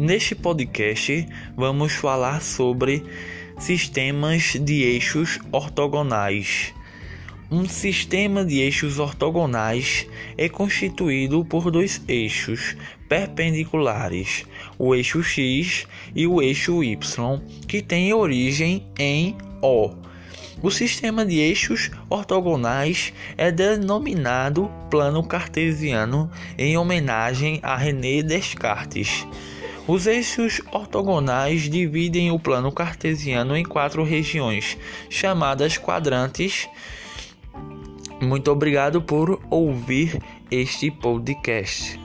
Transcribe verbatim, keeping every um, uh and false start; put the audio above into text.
Neste podcast, vamos falar sobre sistemas de eixos ortogonais. Um sistema de eixos ortogonais é constituído por dois eixos perpendiculares, o eixo X e o eixo Y, que têm origem em O. O sistema de eixos ortogonais é denominado plano cartesiano em homenagem a René Descartes. Os eixos ortogonais dividem o plano cartesiano em quatro regiões, chamadas quadrantes. Muito obrigado por ouvir este podcast.